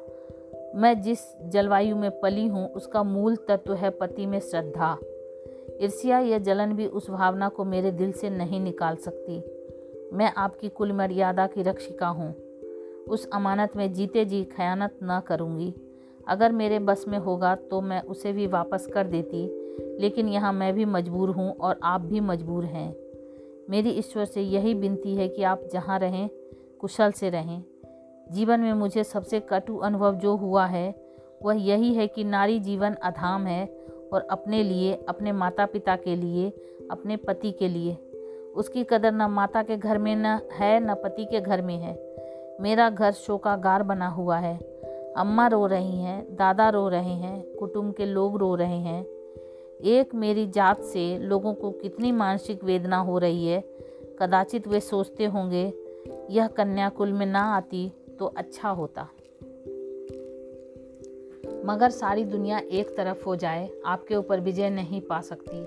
मैं जिस जलवायु में पली हूँ उसका मूल तत्व है पति में श्रद्धा। ईर्ष्या या जलन भी उस भावना को मेरे दिल से नहीं निकाल सकती। मैं आपकी कुल मर्यादा की रक्षिका हूँ। उस अमानत में जीते जी खयानत ना करूँगी। अगर मेरे बस में होगा तो मैं उसे भी वापस कर देती, लेकिन यहाँ मैं भी मजबूर हूँ और आप भी मजबूर हैं। मेरी ईश्वर से यही विनती है कि आप जहाँ रहें कुशल से रहें। जीवन में मुझे सबसे कटु अनुभव जो हुआ है वह यही है कि नारी जीवन अधाम है और अपने लिए, अपने माता पिता के लिए, अपने पति के लिए उसकी कदर न माता के घर में न है न पति के घर में है। मेरा घर शोकागार बना हुआ है। अम्मा रो रही हैं, दादा रो रहे हैं, कुटुंब के लोग रो रहे हैं। एक मेरी जात से लोगों को कितनी मानसिक वेदना हो रही है। कदाचित वे सोचते होंगे यह कन्या कुल में ना आती तो अच्छा होता, मगर सारी दुनिया एक तरफ हो जाए आपके ऊपर विजय नहीं पा सकती।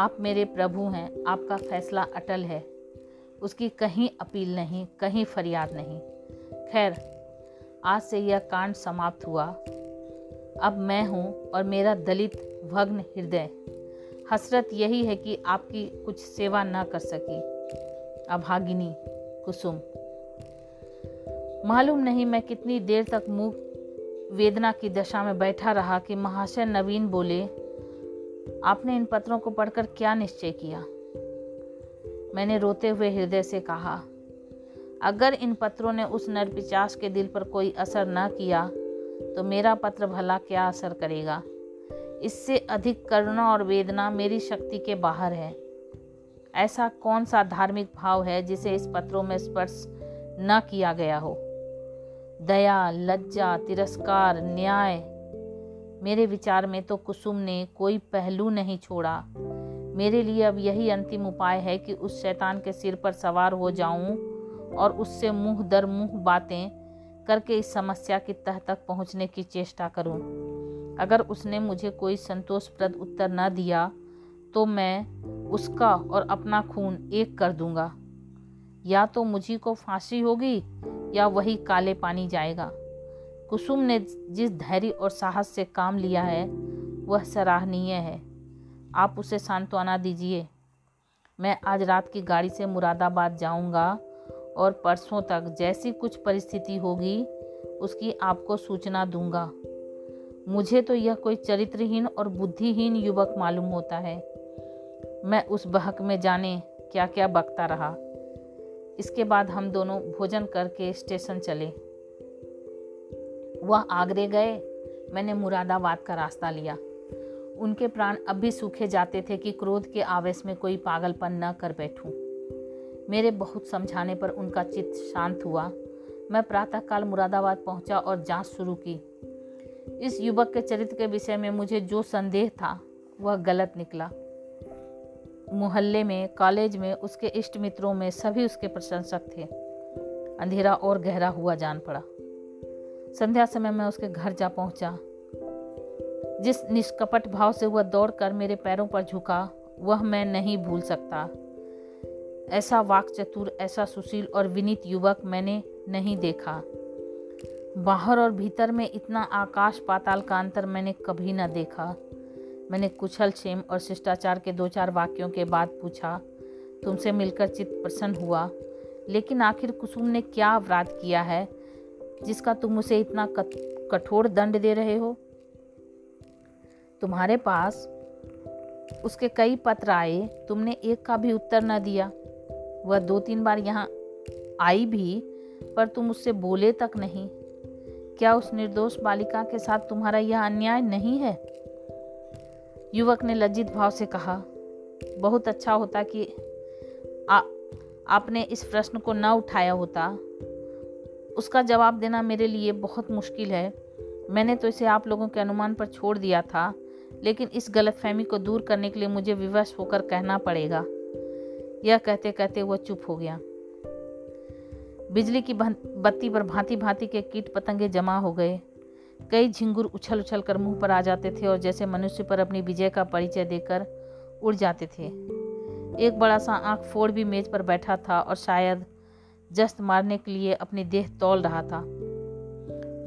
आप मेरे प्रभु हैं, आपका फैसला अटल है, उसकी कहीं अपील नहीं, कहीं फरियाद नहीं। खैर, आज से यह कांड समाप्त हुआ। अब मैं हूँ और मेरा दलित भग्न हृदय। हसरत यही है कि आपकी कुछ सेवा ना कर सकी। अभागिनी कुसुम। मालूम नहीं मैं कितनी देर तक मूक वेदना की दशा में बैठा रहा कि महाशय नवीन बोले, आपने इन पत्रों को पढ़कर क्या निश्चय किया? मैंने रोते हुए हृदय से कहा, अगर इन पत्रों ने उस नरपिशाच के दिल पर कोई असर ना किया तो मेरा पत्र भला क्या असर करेगा। इससे अधिक करुणा और वेदना मेरी शक्ति के बाहर है। ऐसा कौन सा धार्मिक भाव है जिसे इस पत्रों में स्पर्श ना किया गया हो। दया, लज्जा, तिरस्कार, न्याय, मेरे विचार में तो कुसुम ने कोई पहलू नहीं छोड़ा। मेरे लिए अब यही अंतिम उपाय है कि उस शैतान के सिर पर सवार हो जाऊं और उससे मुंह दर मुंह बातें करके इस समस्या की तह तक पहुंचने की चेष्टा करूं। अगर उसने मुझे कोई संतोषप्रद उत्तर न दिया तो मैं उसका और अपना खून एक कर दूंगा। या तो मुझी को फांसी होगी या वही काले पानी जाएगा। कुसुम ने जिस धैर्य और साहस से काम लिया है वह सराहनीय है। आप उसे सांत्वना दीजिए। मैं आज रात की गाड़ी से मुरादाबाद जाऊंगा और परसों तक जैसी कुछ परिस्थिति होगी उसकी आपको सूचना दूंगा। मुझे तो यह कोई चरित्रहीन और बुद्धिहीन युवक मालूम होता है। मैं उस बहक में जाने क्या क्या बकता रहा। इसके बाद हम दोनों भोजन करके स्टेशन चले। वह आगरे गए, मैंने मुरादाबाद का रास्ता लिया। उनके प्राण अब भी सूखे जाते थे कि क्रोध के आवेश में कोई पागलपन न कर बैठूं। मेरे बहुत समझाने पर उनका चित्त शांत हुआ। मैं प्रातःकाल मुरादाबाद पहुंचा और जांच शुरू की। इस युवक के चरित्र के विषय में मुझे जो संदेह था वह गलत निकला। मोहल्ले में, कॉलेज में, उसके इष्ट मित्रों में सभी उसके प्रशंसक थे। अंधेरा और गहरा हुआ जान पड़ा। संध्या समय मैं उसके घर जा पहुंचा। जिस निष्कपट भाव से वह दौड़कर मेरे पैरों पर झुका वह मैं नहीं भूल सकता। ऐसा वाकचतुर, ऐसा सुशील और विनीत युवक मैंने नहीं देखा। बाहर और भीतर में इतना आकाश पाताल का अंतर मैंने कभी न देखा। मैंने कुशल क्षेम और शिष्टाचार के दो चार वाक्यों के बाद पूछा, तुमसे मिलकर चित्त प्रसन्न हुआ, लेकिन आखिर कुसुम ने क्या अपराध किया है जिसका तुम उसे इतना कठोर दंड दे रहे हो? तुम्हारे पास उसके कई पत्र आए, तुमने एक का भी उत्तर न दिया। वह 2-3 बार यहाँ आई भी, पर तुम उससे बोले तक नहीं। क्या उस निर्दोष बालिका के साथ तुम्हारा यह अन्याय नहीं है? युवक ने लज्जित भाव से कहा, बहुत अच्छा होता कि आपने इस प्रश्न को ना उठाया होता। उसका जवाब देना मेरे लिए बहुत मुश्किल है। मैंने तो इसे आप लोगों के अनुमान पर छोड़ दिया था, लेकिन इस गलतफहमी को दूर करने के लिए मुझे विवश होकर कहना पड़ेगा। यह कहते कहते वह चुप हो गया। बिजली की बत्ती पर भांति भांति के कीट पतंगे जमा हो गए। कई झिंगुर उछल उछल कर मुंह पर आ जाते थे और जैसे मनुष्य पर अपनी विजय का परिचय देकर उड़ जाते थे। एक बड़ा सा आंख फोड़ भी मेज पर बैठा था और शायद जस्त मारने के लिए अपनी देह तौल रहा था।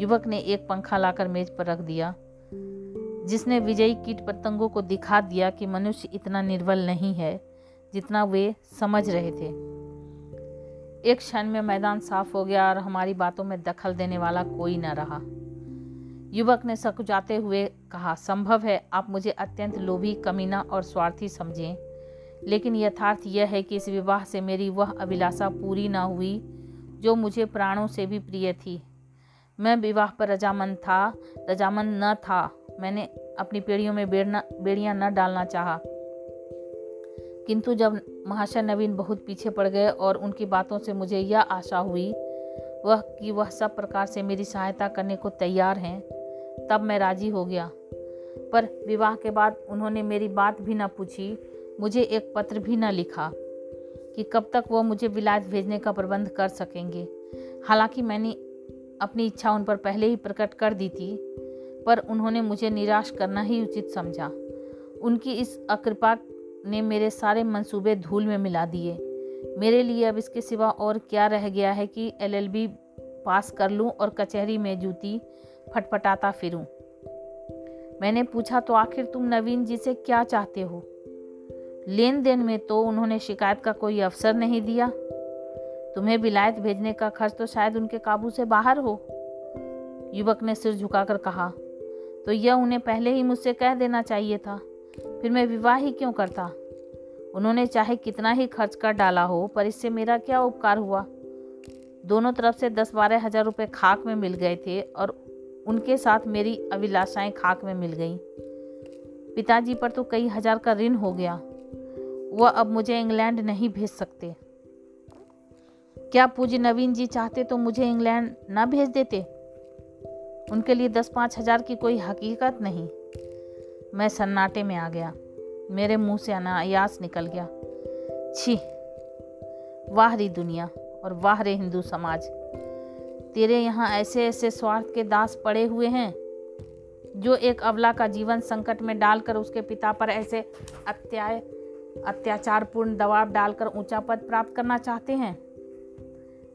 युवक ने एक पंखा लाकर मेज पर रख दिया, जिसने विजयी कीट पतंगों को दिखा दिया कि मनुष्य इतना निर्बल नहीं है जितना वे समझ रहे थे। एक क्षण में मैदान साफ हो गया और हमारी बातों में दखल देने वाला कोई न रहा। युवक ने सकुचाते हुए कहा, संभव है आप मुझे अत्यंत लोभी, कमीना और स्वार्थी समझें, लेकिन यथार्थ यह है कि इस विवाह से मेरी वह अभिलाषा पूरी न हुई जो मुझे प्राणों से भी प्रिय थी। मैं विवाह पर रजामंद न था। मैंने अपनी पीढ़ियों में बेड़ियां न डालना चाहा, किंतु जब महाशय नवीन बहुत पीछे पड़ गए और उनकी बातों से मुझे यह आशा हुई कि वह सब प्रकार से मेरी सहायता करने को तैयार हैं, तब मैं राजी हो गया। पर विवाह के बाद उन्होंने मेरी बात भी न पूछी, मुझे एक पत्र भी न लिखा कि कब तक वो मुझे विलायत भेजने का प्रबंध कर सकेंगे। हालांकि मैंने अपनी इच्छा उन पर पहले ही प्रकट कर दी थी, पर उन्होंने मुझे निराश करना ही उचित समझा। उनकी इस अकृपा ने मेरे सारे मंसूबे धूल में मिला दिए। मेरे लिए अब इसके सिवा और क्या रह गया है कि LLB पास कर लूं और कचहरी में जूती फटफटाता फिरूं। मैंने पूछा, तो आखिर तुम नवीन जी से क्या चाहते हो? लेन देन में तो उन्होंने शिकायत का कोई अवसर नहीं दिया। तुम्हें विलायत भेजने का खर्च तो शायद उनके काबू से बाहर हो। युवक ने सिर झुकाकर कहा, तो यह उन्हें पहले ही मुझसे कह देना चाहिए था, फिर मैं विवाह ही क्यों करता। उन्होंने चाहे कितना ही खर्च कर डाला हो, पर इससे मेरा क्या उपकार हुआ। दोनों तरफ से 10-12 हज़ार रुपये खाक में मिल गए थे और उनके साथ मेरी अभिलाषाएं खाक में मिल गईं। पिताजी पर तो कई हजार का ऋण हो गया। वह अब मुझे इंग्लैंड नहीं भेज सकते। क्या पूज्य नवीन जी चाहते तो मुझे इंग्लैंड ना भेज देते। उनके लिए 10-5 हज़ार की कोई हकीकत नहीं। मैं सन्नाटे में आ गया। मेरे मुंह से अनायास निकल गया, छी, वाह रे दुनिया और वाह रे हिंदू समाज, तेरे यहाँ ऐसे ऐसे स्वार्थ के दास पड़े हुए हैं जो एक अबला का जीवन संकट में डालकर, उसके पिता पर ऐसे अत्याचारपूर्ण दबाव डालकर ऊंचा पद प्राप्त करना चाहते हैं।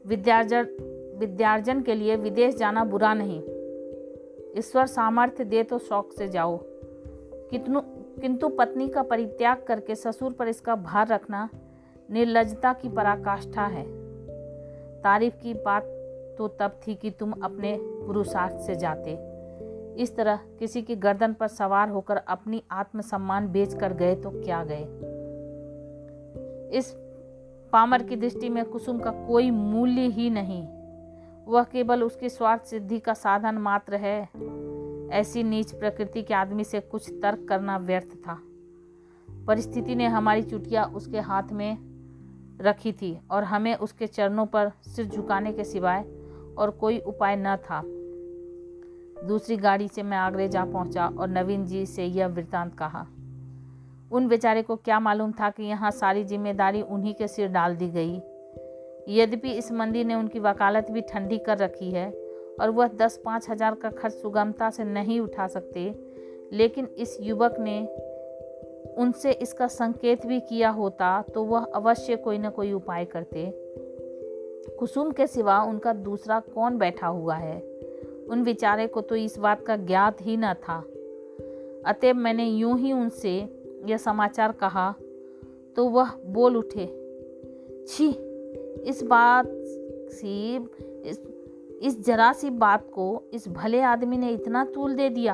विद्यार्जन के लिए विदेश जाना बुरा नहीं, ईश्वर सामर्थ्य दे तो शौक से जाओ, किंतु पत्नी का परित्याग करके ससुर पर इसका भार रखना निर्लज्जता की पराकाष्ठा है। तारीफ की बात तो तब थी कि तुम अपने पुरुषार्थ से जाते। इस तरह किसी की गर्दन पर सवार होकर अपनी आत्मसम्मान बेच कर गए तो क्या गए। इस पामर की दृष्टि में कुसुम का कोई मूल्य ही नहीं। वह केवल उसकी स्वार्थ सिद्धि का साधन मात्र है। ऐसी नीच प्रकृति के आदमी से कुछ तर्क करना व्यर्थ था। परिस्थिति ने हमारी चुटिया उसके हाथ में रखी थी और हमें उसके चरणों पर सिर झुकाने के सिवाय और कोई उपाय न था। दूसरी गाड़ी से मैं आगरा जा पहुंचा और नवीन जी से यह वृत्तांत कहा। उन बेचारे को क्या मालूम था कि यहाँ सारी जिम्मेदारी उन्हीं के सिर डाल दी गई। यद्यपि इस मंदी ने उनकी वकालत भी ठंडी कर रखी है और वह 10-5 हज़ार का खर्च सुगमता से नहीं उठा सकते, लेकिन इस युवक ने उनसे इसका संकेत भी किया होता तो वह अवश्य कोई न कोई उपाय करते। कुसुम के सिवा उनका दूसरा कौन बैठा हुआ है? उन बेचारे को तो इस बात का ज्ञात ही न था। अतएव मैंने यूं ही उनसे यह समाचार कहा तो वह बोल उठे, छी, इस जरा सी बात को इस भले आदमी ने इतना तूल दे दिया।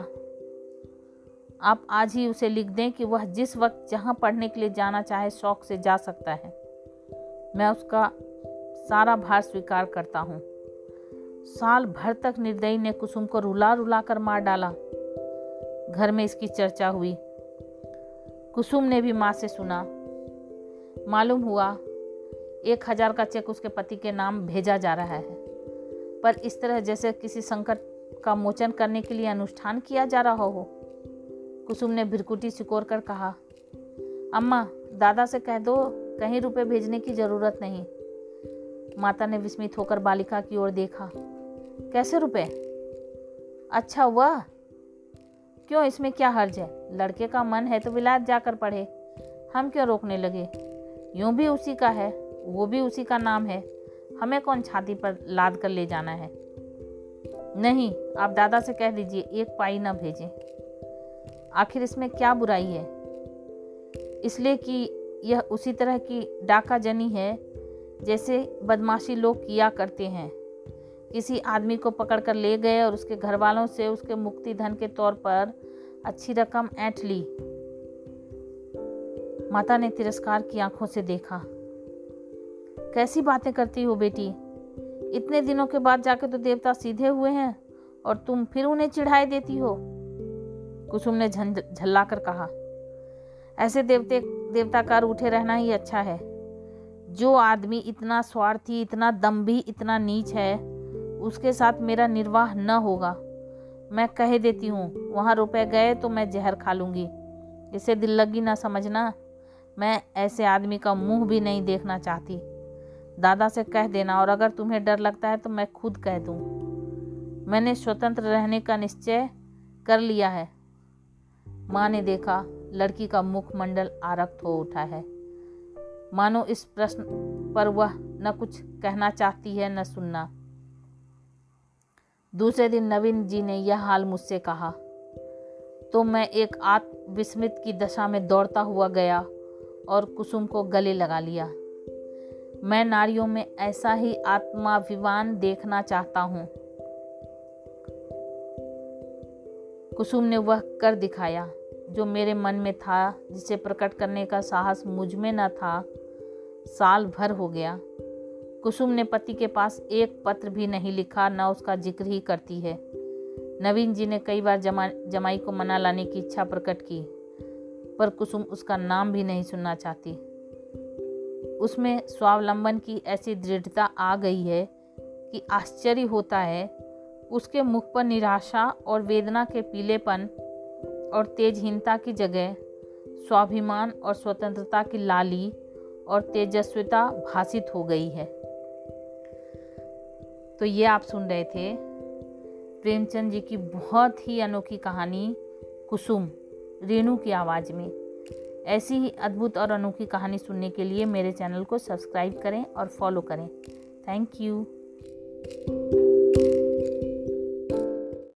आप आज ही उसे लिख दें कि वह जिस वक्त जहाँ पढ़ने के लिए जाना चाहे शौक से जा सकता है। मैं उसका सारा भार स्वीकार करता हूँ। साल भर तक निर्दयी ने कुसुम को रुला रुला कर मार डाला। घर में इसकी चर्चा हुई। कुसुम ने भी माँ से सुना। मालूम हुआ 1,000 का चेक उसके पति के नाम भेजा जा रहा है, पर इस तरह जैसे किसी संकट का मोचन करने के लिए अनुष्ठान किया जा रहा हो। कुसुम ने भिरकुटी सिकोड़ कर कहा, अम्मा, दादा से कह दो कहीं रुपए भेजने की जरूरत नहीं। माता ने विस्मित होकर बालिका की ओर देखा, कैसे रुपए? अच्छा वह क्यों, इसमें क्या हर्ज है? लड़के का मन है तो विलायत जाकर पढ़े, हम क्यों रोकने लगे? यूं भी उसी का है, वो भी उसी का नाम है, हमें कौन छाती पर लाद कर ले जाना है। नहीं, आप दादा से कह दीजिए 1 पाई ना भेजें। आखिर इसमें क्या बुराई है? इसलिए कि यह उसी तरह की डाकाजनी है जैसे बदमाशी लोग किया करते हैं। किसी आदमी को पकड़ कर ले गए और उसके घर वालों से उसके मुक्ति धन के तौर पर अच्छी रकम ऐंठ ली। माता ने तिरस्कार की आंखों से देखा। कैसी बातें करती हो बेटी, इतने दिनों के बाद जाके तो देवता सीधे हुए हैं और तुम फिर उन्हें चिढ़ाई देती हो। कुसुम ने झल्ला कर कहा, ऐसे देवताकार उठे रहना ही अच्छा है। जो आदमी इतना स्वार्थी, इतना दम्भी, इतना नीच है, उसके साथ मेरा निर्वाह न होगा। मैं कह देती हूँ, वहाँ रुपए गए तो मैं जहर खा लूँगी। इसे दिल लगी ना समझना, मैं ऐसे आदमी का मुंह भी नहीं देखना चाहती। दादा से कह देना, और अगर तुम्हें डर लगता है तो मैं खुद कह दूँ। मैंने स्वतंत्र रहने का निश्चय कर लिया है। माँ ने देखा लड़की का मुखमंडल आरक्त हो उठा है, मानो इस प्रश्न पर वह न कुछ कहना चाहती है न सुनना। दूसरे दिन नवीन जी ने यह हाल मुझसे कहा तो मैं एक आत्मविस्मृत की दशा में दौड़ता हुआ गया और कुसुम को गले लगा लिया। मैं नारियों में ऐसा ही आत्माभिमान देखना चाहता हूँ। कुसुम ने वह कर दिखाया जो मेरे मन में था, जिसे प्रकट करने का साहस मुझ में न था। साल भर हो गया कुसुम ने पति के पास एक पत्र भी नहीं लिखा, न उसका जिक्र ही करती है। नवीन जी ने कई बार जमाई को मना लाने की इच्छा प्रकट की, पर कुसुम उसका नाम भी नहीं सुनना चाहती। उसमें स्वावलंबन की ऐसी दृढ़ता आ गई है कि आश्चर्य होता है। उसके मुख पर निराशा और वेदना के पीलेपन और तेजहीनता की जगह स्वाभिमान और स्वतंत्रता की लाली और तेजस्विता भासित हो गई है। तो ये आप सुन रहे थे प्रेमचंद जी की बहुत ही अनोखी कहानी कुसुम, रेणु की आवाज़ में। ऐसी ही अद्भुत और अनोखी कहानी सुनने के लिए मेरे चैनल को सब्सक्राइब करें और फॉलो करें। Thank you.